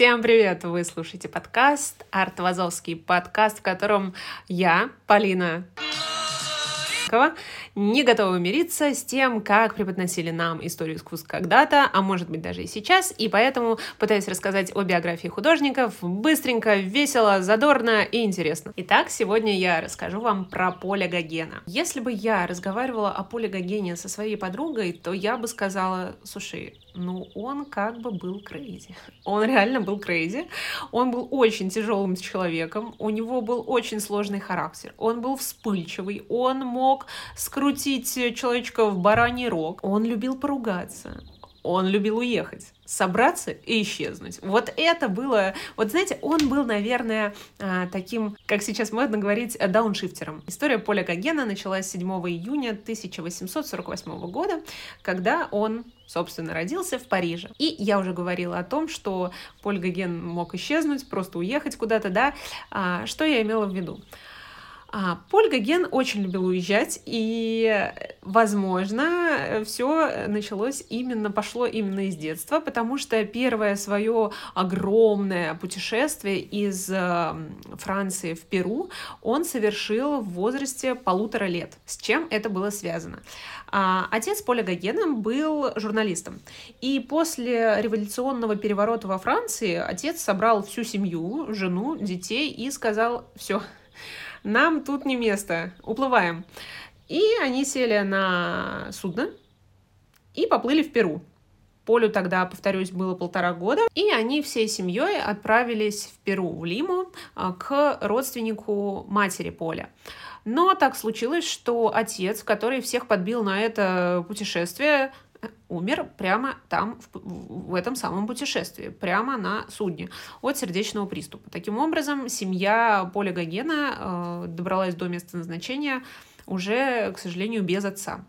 Всем привет! Вы слушаете подкаст «Арт Вазовский», подкаст, в котором я, Полина Морякова, не готова мириться с тем, как преподносили нам историю искусств когда-то, а может быть даже и сейчас, и поэтому пытаюсь рассказать о биографии художников быстренько, весело, задорно и интересно. Итак, сегодня я расскажу вам про Поля Гогена. Если бы я разговаривала о Поле Гогене со своей подругой, то я бы сказала: слушай, он как бы был крейзи. Он реально был крейзи. Он был очень тяжелым человеком, у него был очень сложный характер, он был вспыльчивый, он мог скрутить человечка в бараний рог, он любил поругаться, он любил уехать, собраться и исчезнуть. Вот это было... Вот знаете, он был, наверное, таким, как сейчас модно говорить, дауншифтером. История Поля Гогена началась 7 июня 1848 года, когда он, собственно, родился в Париже. И я уже говорила о том, что Поль Гоген мог исчезнуть, просто уехать куда-то, да? Что я имела в виду? Поль Гоген очень любил уезжать, и, возможно, все началось именно, пошло именно из детства, потому что первое свое огромное путешествие из Франции в Перу он совершил в возрасте 1,5 лет. С чем это было связано? Отец Поля Гогена был журналистом, и после революционного переворота во Франции отец собрал всю семью, жену, детей и сказал: «Все, нам тут не место, уплываем». И они сели на судно и поплыли в Перу. Полю тогда, повторюсь, было 1,5 года. И они всей семьей отправились в Перу, в Лиму, к родственнику матери Поля. Но так случилось, что отец, который всех подбил на это путешествие, умер прямо там, в этом самом путешествии, прямо на судне от сердечного приступа. Таким образом, семья Поля Гогена добралась до места назначения уже, к сожалению, без отца.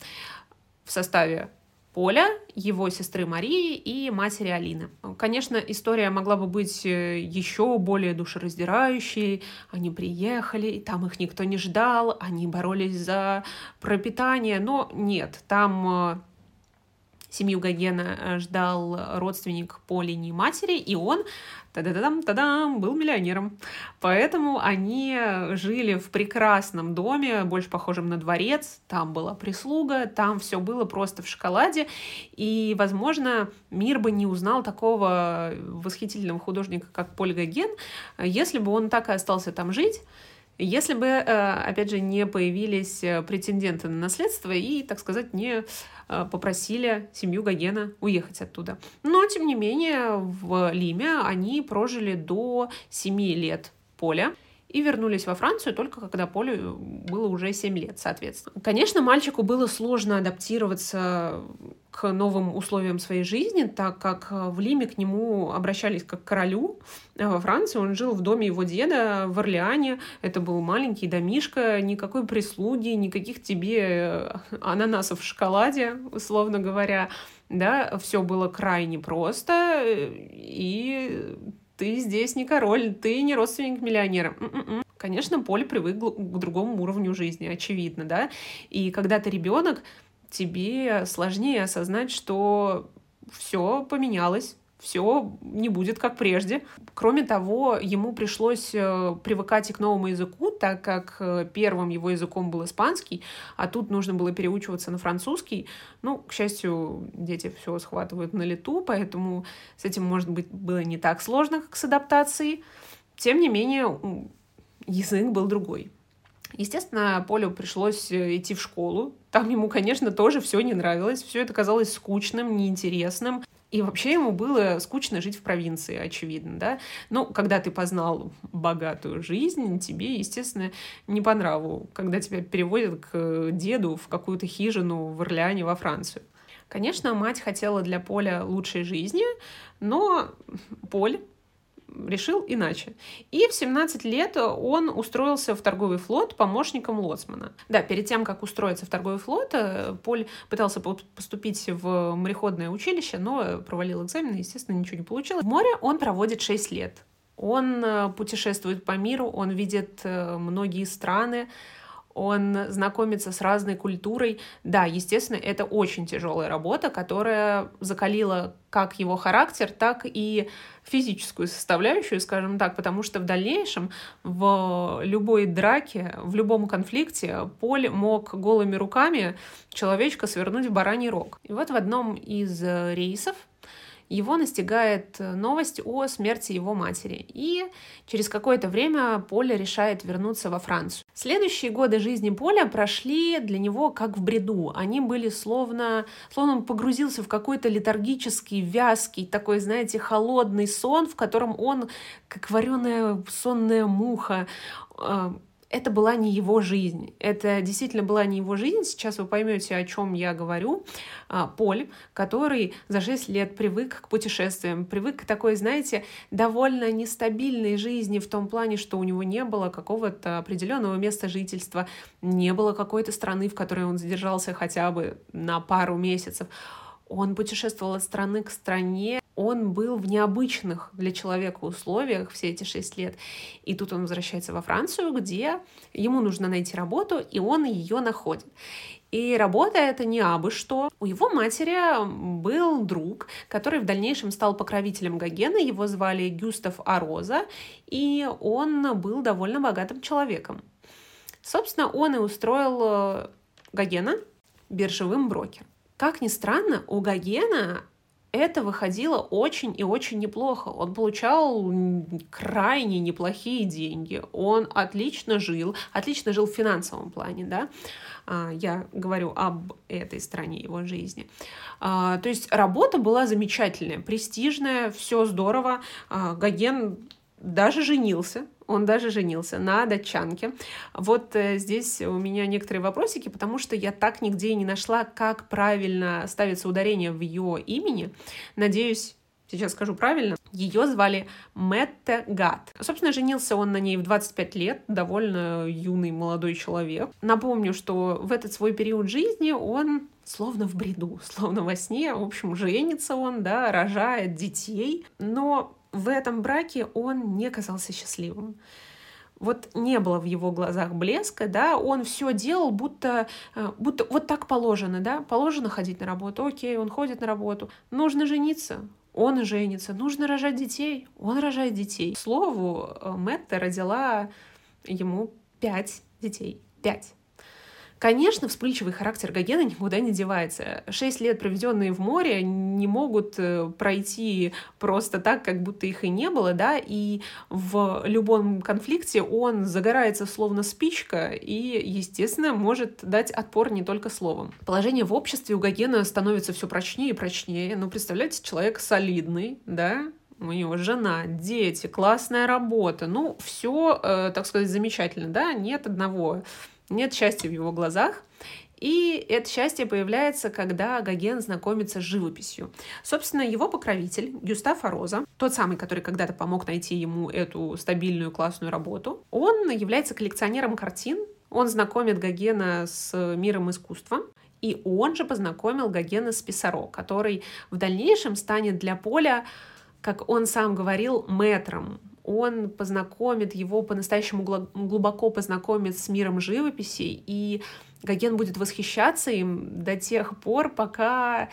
В составе Поля, его сестры Марии и матери Алины. Конечно, история могла бы быть еще более душераздирающей. Они приехали, и там их никто не ждал, они боролись за пропитание, но нет, там... Семью Гогена ждал родственник Полиной матери, и он, та-да-да-дам-та-дам, был миллионером. Поэтому они жили в прекрасном доме, больше похожем на дворец, там была прислуга, там все было просто в шоколаде, и, возможно, мир бы не узнал такого восхитительного художника, как Поль Гоген, если бы он так и остался там жить. Если бы, опять же, не появились претенденты на наследство и, так сказать, не попросили семью Гогена уехать оттуда. Но, тем не менее, в Лиме они прожили до 7 лет Поля и вернулись во Францию только когда Полю было уже 7 лет, соответственно. Конечно, мальчику было сложно адаптироваться к новым условиям своей жизни, так как в Лиме к нему обращались как к королю. Во Франции он жил в доме его деда в Орлеане. Это был маленький домишко, никакой прислуги, никаких тебе ананасов в шоколаде, условно говоря. Да, все было крайне просто, и... Ты здесь не король, ты не родственник миллионера. Конечно, Поль привык к другому уровню жизни, очевидно, да? И когда ты ребенок, тебе сложнее осознать, что все поменялось, все не будет как прежде. Кроме того, ему пришлось привыкать и к новому языку, так как первым его языком был испанский, а тут нужно было переучиваться на французский. Ну, к счастью, дети все схватывают на лету, поэтому с этим, может быть, было не так сложно, как с адаптацией. Тем не менее, язык был другой. Естественно, Полю пришлось идти в школу. Там ему, конечно, тоже все не нравилось. Все это казалось скучным, неинтересным. И вообще ему было скучно жить в провинции, очевидно, да. Но когда ты познал богатую жизнь, тебе, естественно, не по нраву, когда тебя переводят к деду в какую-то хижину в Орлеане во Францию. Конечно, мать хотела для Поля лучшей жизни, но Поль решил иначе. И в 17 лет он устроился в торговый флот помощником лоцмана. Да, перед тем, как устроиться в торговый флот, Поль пытался поступить в мореходное училище, но провалил экзамены, естественно, ничего не получилось. В море он проводит 6 лет. Он путешествует по миру, он видит многие страны, он знакомится с разной культурой. Да, естественно, это очень тяжелая работа, которая закалила как его характер, так и физическую составляющую, скажем так, потому что в дальнейшем в любой драке, в любом конфликте Поль мог голыми руками человечка свернуть в бараний рог. И вот в одном из рейсов его настигает новость о смерти его матери, и через какое-то время Поль решает вернуться во Францию. Следующие годы жизни Поля прошли для него как в бреду. Они были словно он погрузился в какой-то летаргический, вязкий, такой, знаете, холодный сон, в котором он, как вареная сонная муха, это была не его жизнь. Это действительно была не его жизнь. Сейчас вы поймете, о чем я говорю. Поль, который за 6 лет привык к путешествиям, привык к такой, знаете, довольно нестабильной жизни в том плане, что у него не было какого-то определенного места жительства, не было какой-то страны, в которой он задержался хотя бы на пару месяцев. Он путешествовал от страны к стране. Он был в необычных для человека условиях все эти 6 лет. И тут он возвращается во Францию, где ему нужно найти работу, и он ее находит. И работа эта не абы что. У его матери был друг, который в дальнейшем стал покровителем Гогена. Его звали Гюстав Ароза, и он был довольно богатым человеком. Собственно, он и устроил Гогена биржевым брокером. Как ни странно, у Гогена это выходило очень и очень неплохо. Он получал крайне неплохие деньги. Он отлично жил в финансовом плане, да. Я говорю об этой стороне его жизни. То есть работа была замечательная, престижная, все здорово. Гоген даже женился. Он даже женился на датчанке. Вот здесь у меня некоторые вопросики, потому что я так нигде и не нашла, как правильно ставится ударение в ее имени. Надеюсь, сейчас скажу правильно. Ее звали Метте Гад. Собственно, женился он на ней в 25 лет, довольно юный молодой человек. Напомню, что в этот свой период жизни он словно в бреду, словно во сне. В общем, женится он, да, рожает детей, но в этом браке он не казался счастливым. Вот не было в его глазах блеска, да, он все делал, будто вот так положено, да, положено ходить на работу, окей, он ходит на работу, нужно жениться, он женится, нужно рожать детей, он рожает детей. К слову, Метта родила ему 5 детей, 5. Конечно, вспыльчивый характер Гогена никуда не девается. 6 лет, проведенные в море, не могут пройти просто так, как будто их и не было, да, и в любом конфликте он загорается словно спичка и, естественно, может дать отпор не только словом. Положение в обществе у Гогена становится все прочнее и прочнее. Ну, представляете, человек солидный, да, у него жена, дети, классная работа, ну, все, так сказать, замечательно, да, нет счастья в его глазах, и это счастье появляется, когда Гоген знакомится с живописью. Собственно, его покровитель Гюстав Ароза, тот самый, который когда-то помог найти ему эту стабильную классную работу, он является коллекционером картин, он знакомит Гогена с миром искусства, и он же познакомил Гогена с Писаро, который в дальнейшем станет для Поля, как он сам говорил, мэтром. Он познакомит его, по-настоящему глубоко познакомит с миром живописи, и Гоген будет восхищаться им до тех пор, пока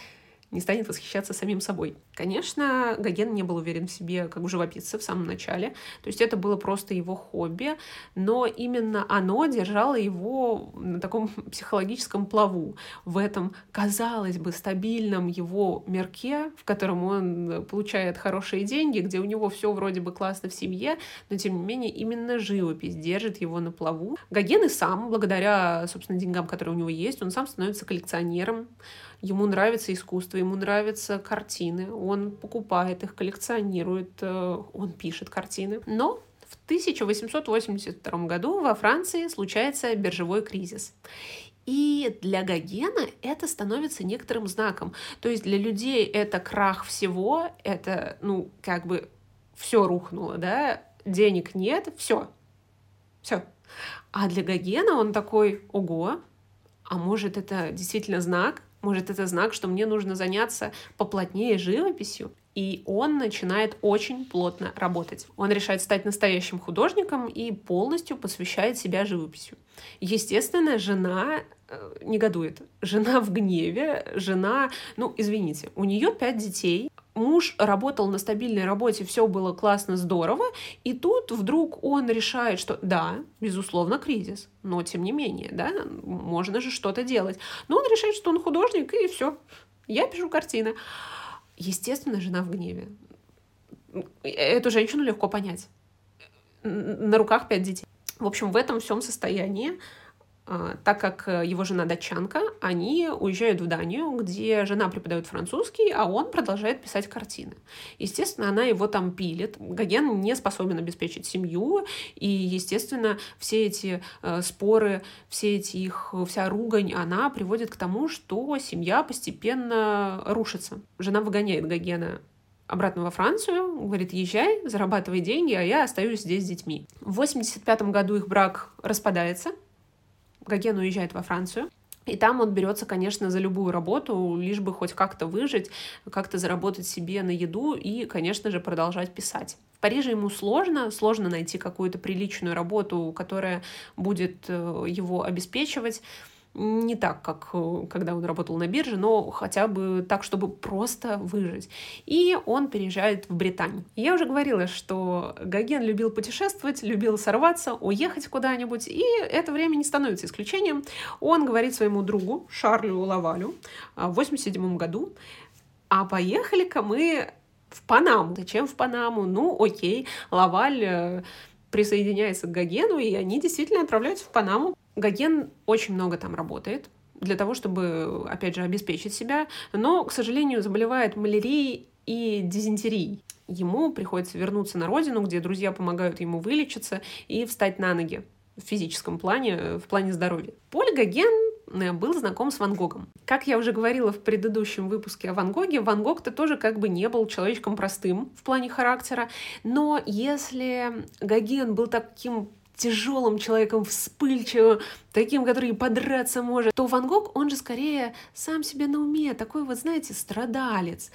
не станет восхищаться самим собой. Конечно, Гоген не был уверен в себе как живописца в самом начале, то есть это было просто его хобби, но именно оно держало его на таком психологическом плаву, в этом, казалось бы, стабильном его мирке, в котором он получает хорошие деньги, где у него все вроде бы классно в семье, но тем не менее именно живопись держит его на плаву. Гоген и сам, благодаря, собственно, деньгам, которые у него есть, он сам становится коллекционером, ему нравится искусство, ему нравятся картины, он покупает их, коллекционирует, он пишет картины. Но в 1882 году во Франции случается биржевой кризис. И для Гогена это становится некоторым знаком. То есть для людей это крах всего, это, ну, как бы все рухнуло, да, денег нет, все. А для Гогена он такой: ого, а может, это действительно знак? Может, это знак, что мне нужно заняться поплотнее живописью? И он начинает очень плотно работать. Он решает стать настоящим художником и полностью посвящает себя живописью. Естественно, жена негодует. Жена в гневе, жена... Ну, извините, у нее 5 детей, муж работал на стабильной работе, все было классно, здорово, и тут вдруг он решает, что да, безусловно, кризис, но тем не менее, да, можно же что-то делать. Но он решает, что он художник, и все, я пишу картины. Естественно, жена в гневе. Эту женщину легко понять. На руках 5 детей. В общем, в этом всем состоянии, так как его жена датчанка, они уезжают в Данию, где жена преподает французский, а он продолжает писать картины. Естественно, она его там пилит. Гоген не способен обеспечить семью, и, естественно, все эти споры, вся ругань, она приводит к тому, что семья постепенно рушится. Жена выгоняет Гогена обратно во Францию, говорит, езжай, зарабатывай деньги, а я остаюсь здесь с детьми. В 1985 году их брак распадается, Гоген уезжает во Францию, и там он берется, конечно, за любую работу, лишь бы хоть как-то выжить, как-то заработать себе на еду и, конечно же, продолжать писать. В Париже ему сложно найти какую-то приличную работу, которая будет его обеспечивать, не так, как когда он работал на бирже, но хотя бы так, чтобы просто выжить. И он переезжает в Британию. Я уже говорила, что Гоген любил путешествовать, любил сорваться, уехать куда-нибудь, и это время не становится исключением. Он говорит своему другу Шарлю Лавалю в 1987 году, а поехали-ка мы в Панаму. Зачем в Панаму? Ну, окей, Лаваль присоединяется к Гогену, и они действительно отправляются в Панаму. Гоген очень много там работает для того, чтобы, опять же, обеспечить себя, но, к сожалению, заболевает малярией и дизентерией. Ему приходится вернуться на родину, где друзья помогают ему вылечиться и встать на ноги в физическом плане, в плане здоровья. Поль Гоген был знаком с Ван Гогом. Как я уже говорила в предыдущем выпуске о Ван Гоге, Ван Гог-то тоже как бы не был человечком простым в плане характера, но если Гоген был таким тяжелым человеком, вспыльчивым, таким, который подраться может, то Ван Гог, он же скорее сам себе на уме, такой вот, знаете, страдалец,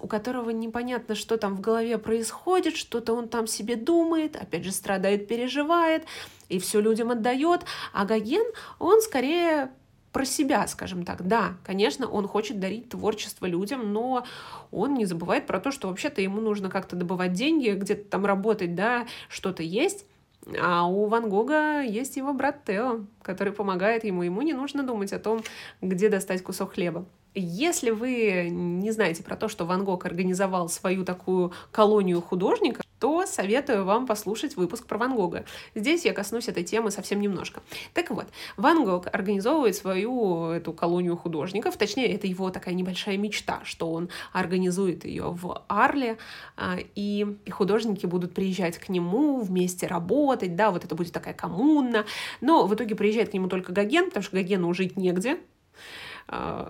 у которого непонятно, что там в голове происходит, что-то он там себе думает, опять же, страдает, переживает, и все людям отдает, а Гоген, он скорее про себя, скажем так. Да, конечно, он хочет дарить творчество людям, но он не забывает про то, что вообще-то ему нужно как-то добывать деньги, где-то там работать, да, что-то есть. А у Ван Гога есть его брат Тео, который помогает ему. Ему не нужно думать о том, где достать кусок хлеба. Если вы не знаете про то, что Ван Гог организовал свою такую колонию художников, то советую вам послушать выпуск про Ван Гога. Здесь я коснусь этой темы совсем немножко. Так вот, Ван Гог организовывает свою эту колонию художников, точнее, это его такая небольшая мечта, что он организует ее в Арле, и художники будут приезжать к нему, вместе работать, да, вот это будет такая коммуна, но в итоге приезжает к нему только Гоген, потому что Гогену жить негде,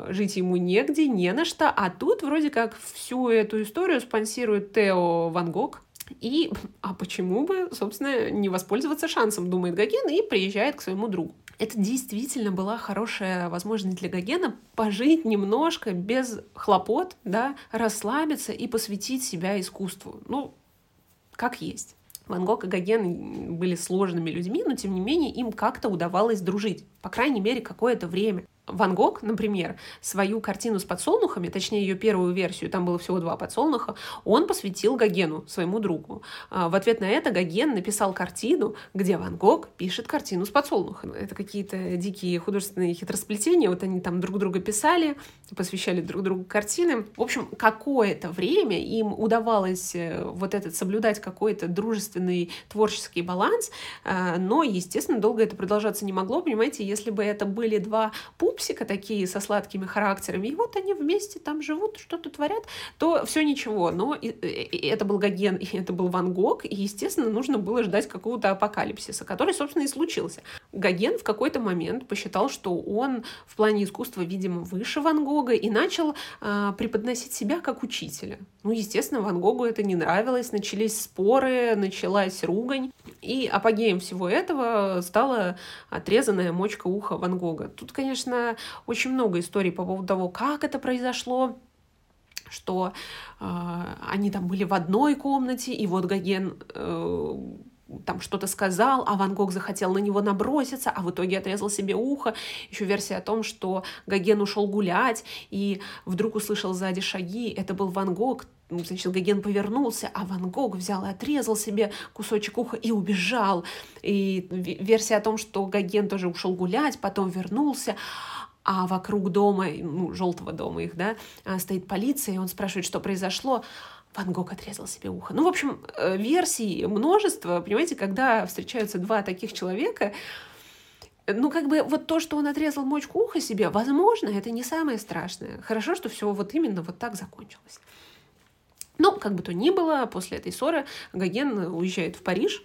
жить ему негде, не на что, а тут вроде как всю эту историю спонсирует Тео Ван Гог. И а почему бы, собственно, не воспользоваться шансом, думает Гоген, и приезжает к своему другу. Это действительно была хорошая возможность для Гогена пожить немножко без хлопот, да, расслабиться и посвятить себя искусству. Ну, как есть. Ван Гог и Гоген были сложными людьми, но, тем не менее, им как-то удавалось дружить. По крайней мере, какое-то время. Ван Гог, например, свою картину с подсолнухами, точнее, ее первую версию, там было всего 2 подсолнуха, он посвятил Гогену, своему другу. В ответ на это Гоген написал картину, где Ван Гог пишет картину с подсолнухами. Это какие-то дикие художественные хитросплетения, вот они там друг друга писали, посвящали друг другу картины. В общем, какое-то время им удавалось вот этот соблюдать какой-то дружественный творческий баланс, но, естественно, долго это продолжаться не могло, понимаете, если бы это были 2 пупса, такие со сладкими характерами, и вот они вместе там живут, что-то творят, то все ничего, но и это был Гоген, и это был Ван Гог, и, естественно, нужно было ждать какого-то апокалипсиса, который, собственно, и случился. Гоген в какой-то момент посчитал, что он в плане искусства, видимо, выше Ван Гога, и начал преподносить себя как учителя. Ну, естественно, Ван Гогу это не нравилось, начались споры, началась ругань, и апогеем всего этого стала отрезанная мочка уха Ван Гога. Тут, конечно, очень много историй по поводу того, как это произошло, что они там были в одной комнате, и вот Гоген... там что-то сказал, а Ван Гог захотел на него наброситься, а в итоге отрезал себе ухо. Еще версия о том, что Гоген ушел гулять и вдруг услышал сзади шаги. Это был Ван Гог. Значит, Гоген повернулся, а Ван Гог взял и отрезал себе кусочек уха и убежал. И версия о том, что Гоген тоже ушел гулять, потом вернулся, а вокруг дома, ну, желтого дома их, да, стоит полиция, и он спрашивает, что произошло. Ван Гог отрезал себе ухо. Ну, в общем, версий множество. Понимаете, когда встречаются два таких человека, ну, как бы вот то, что он отрезал мочку уха себе, возможно, это не самое страшное. Хорошо, что все вот именно вот так закончилось. Но, как бы то ни было, после этой ссоры Гоген уезжает в Париж,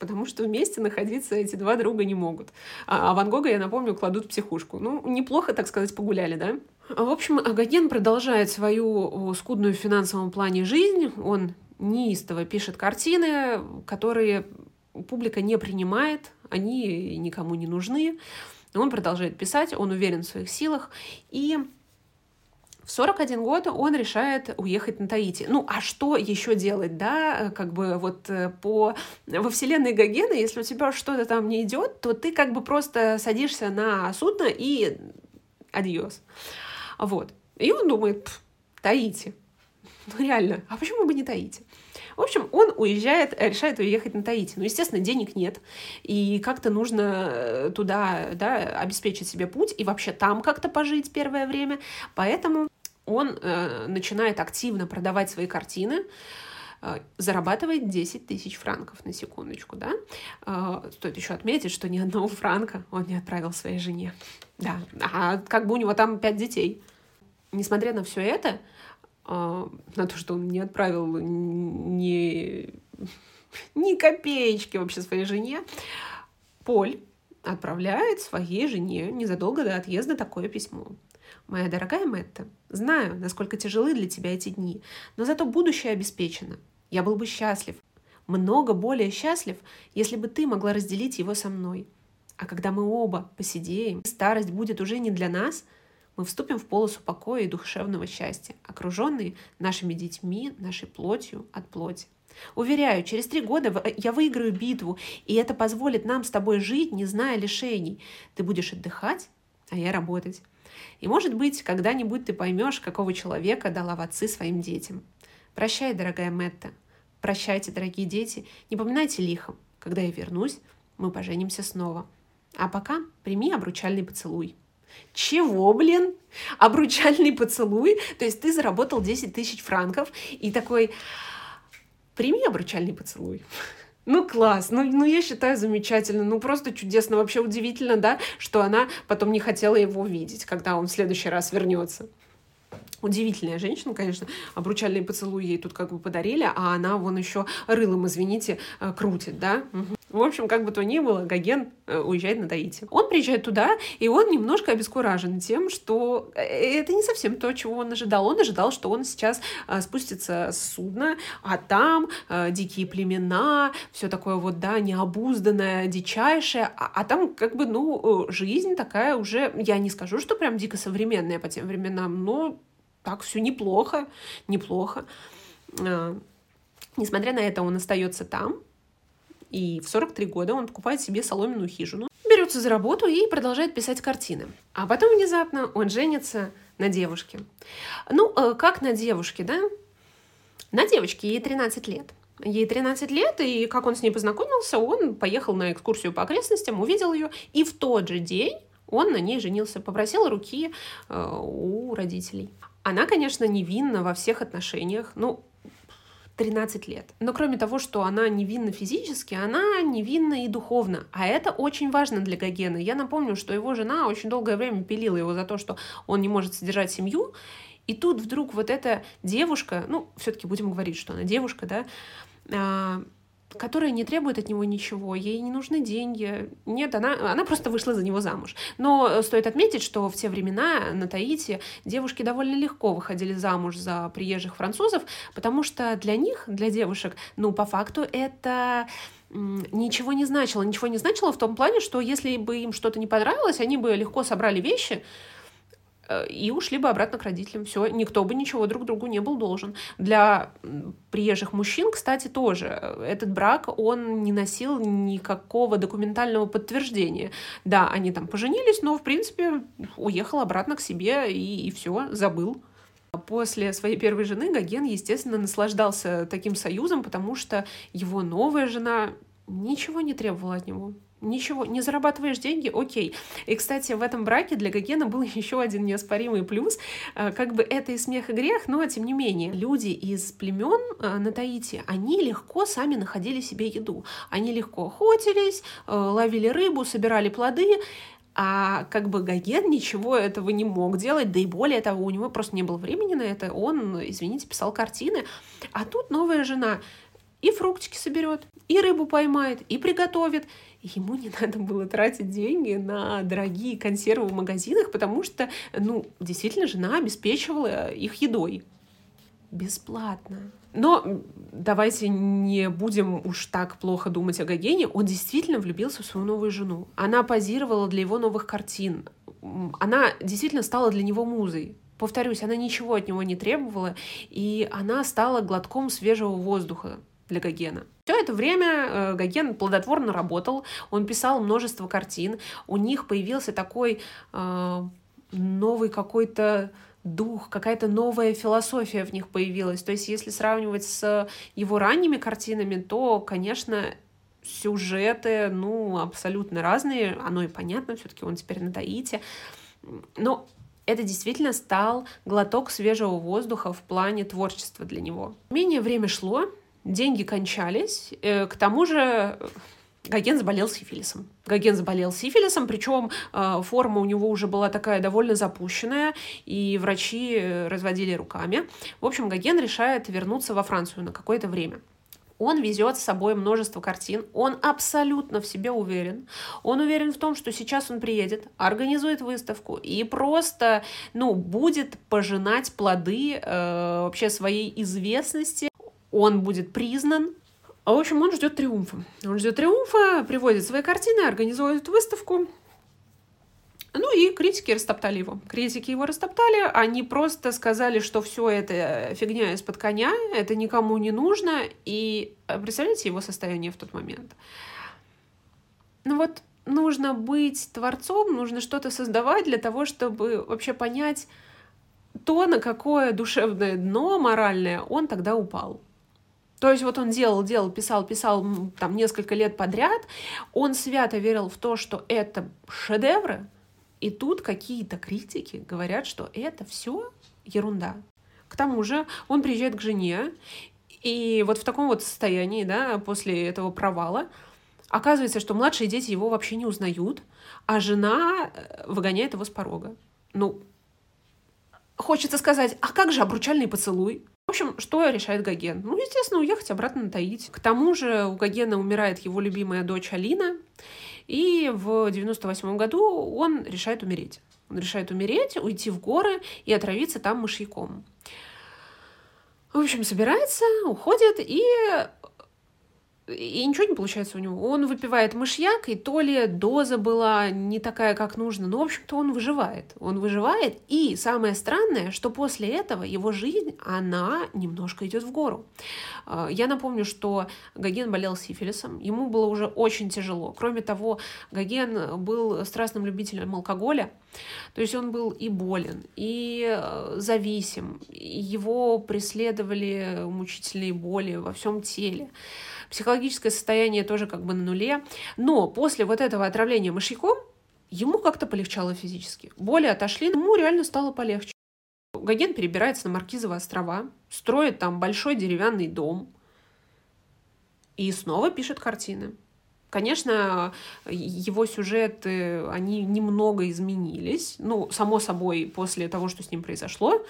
потому что вместе находиться эти два друга не могут. А Ван Гога, я напомню, кладут в психушку. Ну, неплохо, так сказать, погуляли, да? В общем, Гоген продолжает свою скудную в финансовом плане жизнь. Он неистово пишет картины, которые публика не принимает, они никому не нужны. Он продолжает писать, он уверен в своих силах. И в 41 год он решает уехать на Таити. Ну, а что еще делать, да? Как бы вот во вселенной Гогена, если у тебя что-то там не идет, то ты как бы просто садишься на судно и адьос. Вот. И он думает, Таити. Ну, реально, а почему бы не Таити? В общем, он решает уехать на Таити. Ну, естественно, денег нет, и как-то нужно туда, да, обеспечить себе путь, и вообще там как-то пожить первое время. Поэтому он начинает активно продавать свои картины, зарабатывает 10 тысяч франков, на секундочку, да. Стоит еще отметить, что ни одного франка он не отправил своей жене. Да, а как бы у него там 5 детей. Несмотря на все это, на то, что он не отправил ни копеечки вообще своей жене, Поль отправляет своей жене незадолго до отъезда такое письмо. «Моя дорогая Метте, знаю, насколько тяжелы для тебя эти дни, но зато будущее обеспечено. Я был бы счастлив, много более счастлив, если бы ты могла разделить его со мной. А когда мы оба посидеем, старость будет уже не для нас, мы вступим в полосу покоя и душевного счастья, окруженные нашими детьми, нашей плотью от плоти. Уверяю, через 3 года я выиграю битву, и это позволит нам с тобой жить, не зная лишений. Ты будешь отдыхать, а я работать. И, может быть, когда-нибудь ты поймешь, какого человека дала в отцы своим детям. Прощай, дорогая Метте. Прощайте, дорогие дети. Не поминайте лихом. Когда я вернусь, мы поженимся снова. А пока прими обручальный поцелуй». Чего, блин? Обручальный поцелуй? То есть ты заработал 10 тысяч франков и такой: прими обручальный поцелуй. Ну, класс, ну я считаю, замечательно, ну, просто чудесно, вообще удивительно, да, что она потом не хотела его видеть, когда он в следующий раз вернется. Удивительная женщина, конечно, обручальные поцелуи ей тут как бы подарили, а она вон еще рылом, извините, крутит, да. В общем, как бы то ни было, Гоген уезжает на Таити. Он приезжает туда, и он немножко обескуражен тем, что это не совсем то, чего он ожидал. Он ожидал, что он сейчас спустится с судна, а там дикие племена, все такое вот, да, необузданное, дичайшее, а там как бы, ну, жизнь такая уже, я не скажу, что прям дико современная по тем временам, но так все неплохо. Несмотря на это, он остается там, и в 43 года он покупает себе соломенную хижину, берется за работу и продолжает писать картины. А потом внезапно он женится на девушке. Ну, как на девушке, да? На девочке, ей 13 лет. Ей 13 лет, и как он с ней познакомился, он поехал на экскурсию по окрестностям, увидел ее, и в тот же день он на ней женился, попросил руки у родителей. Она, конечно, невинна во всех отношениях, ну, 13 лет. Но кроме того, что она невинна физически, она невинна и духовно. А это очень важно для Гогена. Я напомню, что его жена очень долгое время пилила его за то, что он не может содержать семью. И тут вдруг вот эта девушка, ну, все-таки будем говорить, что она девушка, да, которая не требует от него ничего, ей не нужны деньги. Нет, она просто вышла за него замуж. Но стоит отметить, что в те времена на Таити девушки довольно легко выходили замуж за приезжих французов, потому что для них, для девушек, ну, по факту это... ничего не значило. Ничего не значило в том плане, что если бы им что-то не понравилось, они бы легко собрали вещи и ушли бы обратно к родителям. Все, никто бы ничего друг другу не был должен. Для приезжих мужчин, кстати, тоже. Этот брак, он не носил никакого документального подтверждения. Да, они там поженились, но, в принципе, уехал обратно к себе и все, забыл. После своей первой жены Гоген, естественно, наслаждался таким союзом, потому что его новая жена ничего не требовала от него. Ничего, не зарабатываешь деньги, окей. И, кстати, в этом браке для Гогена был еще один неоспоримый плюс. Как бы это и смех, и грех, но тем не менее. Люди из племен на Таити, они легко сами находили себе еду. Они легко охотились, ловили рыбу, собирали плоды. А как бы Гоген ничего этого не мог делать, да и более того, у него просто не было времени на это, он, извините, писал картины, а тут новая жена и фруктики соберет, и рыбу поймает, и приготовит, и ему не надо было тратить деньги на дорогие консервы в магазинах, потому что, ну, действительно, жена обеспечивала их едой. Бесплатно. Но давайте не будем уж так плохо думать о Гогене. Он действительно влюбился в свою новую жену. Она позировала для его новых картин. Она действительно стала для него музой. Повторюсь, она ничего от него не требовала, и она стала глотком свежего воздуха для Гогена. Все это время Гоген плодотворно работал, он писал множество картин, у них появился такой новый какой-то дух, какая-то новая философия в них появилась. То есть, если сравнивать с его ранними картинами, то, конечно, сюжеты, ну, абсолютно разные. Оно и понятно, все-таки он теперь на Таити. Но это действительно стал глоток свежего воздуха в плане творчества для него. Менее время шло, деньги кончались. К тому же... Гоген заболел сифилисом. Причем форма у него уже была такая довольно запущенная, и врачи разводили руками. В общем, Гоген решает вернуться во Францию на какое-то время. Он везет с собой множество картин, он абсолютно в себе уверен. Он уверен в том, что сейчас он приедет, организует выставку и просто, ну, будет пожинать плоды вообще своей известности. Он будет признан. В общем, он ждет триумфа. Приводит свои картины, организует выставку. Ну и критики растоптали его. Они просто сказали, что все это фигня из-под коня, это никому не нужно. И представляете его состояние в тот момент? Ну вот, нужно быть творцом, нужно что-то создавать для того, чтобы вообще понять то, на какое душевное дно моральное он тогда упал. То есть вот он делал, писал там несколько лет подряд, он свято верил в то, что это шедевры, и тут какие-то критики говорят, что это все ерунда. К тому же он приезжает к жене, и вот в таком вот состоянии, да, после этого провала, оказывается, что младшие дети его вообще не узнают, а жена выгоняет его с порога. Ну, хочется сказать, а как же обручальный поцелуй? В общем, что решает Гоген? Ну, естественно, уехать обратно на Таити. К тому же у Гогена умирает его любимая дочь Алина, и в 98 году он решает умереть. Уйти в горы и отравиться там мышьяком. В общем, собирается, уходит, и ничего не получается у него. Он выпивает мышьяк, и то ли доза была не такая, как нужно, но, в общем-то, он выживает. И самое странное, что после этого его жизнь, она немножко идет в гору. Я напомню, что Гоген болел сифилисом, ему было уже очень тяжело. Кроме того, Гоген был страстным любителем алкоголя, то есть он был и болен, и зависим, его преследовали мучительные боли во всем теле. Психологическое состояние тоже как бы на нуле. Но после вот этого отравления мышьяком ему как-то полегчало физически. Боли отошли, ему реально стало полегче. Гоген перебирается на Маркизовые острова, строит там большой деревянный дом и снова пишет картины. Конечно, его сюжеты, они немного изменились. Ну, само собой, после того, что с ним произошло,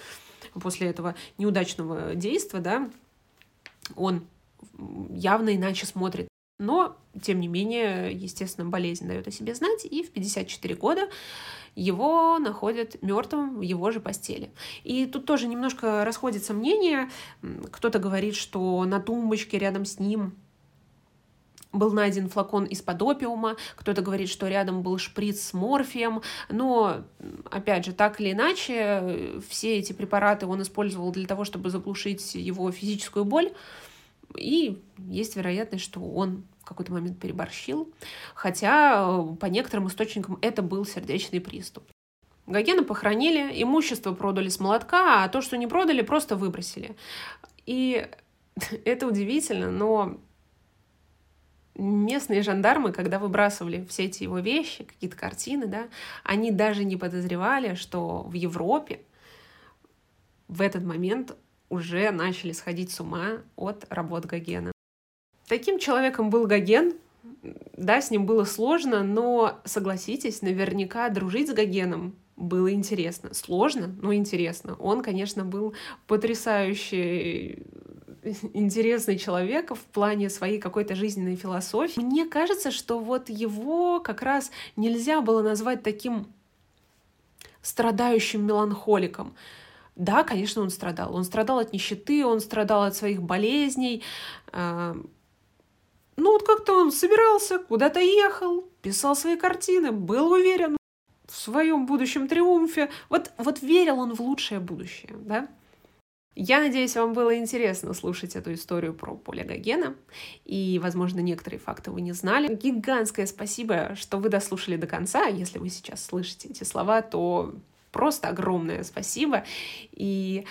после этого неудачного действа, да, он явно иначе смотрит. Но, тем не менее, естественно, болезнь дает о себе знать, и в 54 года его находят мертвым в его же постели. И тут тоже немножко расходится мнение. Кто-то говорит, что на тумбочке рядом с ним был найден флакон из-под опиума, кто-то говорит, что рядом был шприц с морфием, но, опять же, так или иначе, все эти препараты он использовал для того, чтобы заглушить его физическую боль, и есть вероятность, что он в какой-то момент переборщил, хотя по некоторым источникам это был сердечный приступ. Гогена похоронили, имущество продали с молотка, а то, что не продали, просто выбросили. И это удивительно, но... Местные жандармы, когда выбрасывали все эти его вещи, какие-то картины, да, они даже не подозревали, что в Европе в этот момент уже начали сходить с ума от работ Гогена. Таким человеком был Гоген, да, с ним было сложно, но, согласитесь, наверняка дружить с Гогеном было интересно. Сложно, но интересно. Он, конечно, был потрясающий... интересный человек в плане своей какой-то жизненной философии. Мне кажется, что вот его как раз нельзя было назвать таким страдающим меланхоликом. Да, конечно, он страдал. Он страдал от нищеты, он страдал от своих болезней. Ну вот как-то он собирался, куда-то ехал, писал свои картины, был уверен в своем будущем триумфе. Вот верил он в лучшее будущее, да? Я надеюсь, вам было интересно слушать эту историю про Поля Гогена, и, возможно, некоторые факты вы не знали. Гигантское спасибо, что вы дослушали до конца. Если вы сейчас слышите эти слова, то просто огромное спасибо, и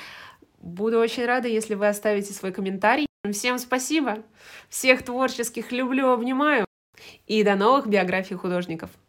буду очень рада, если вы оставите свой комментарий. Всем спасибо, всех творческих люблю, обнимаю, и до новых биографий художников!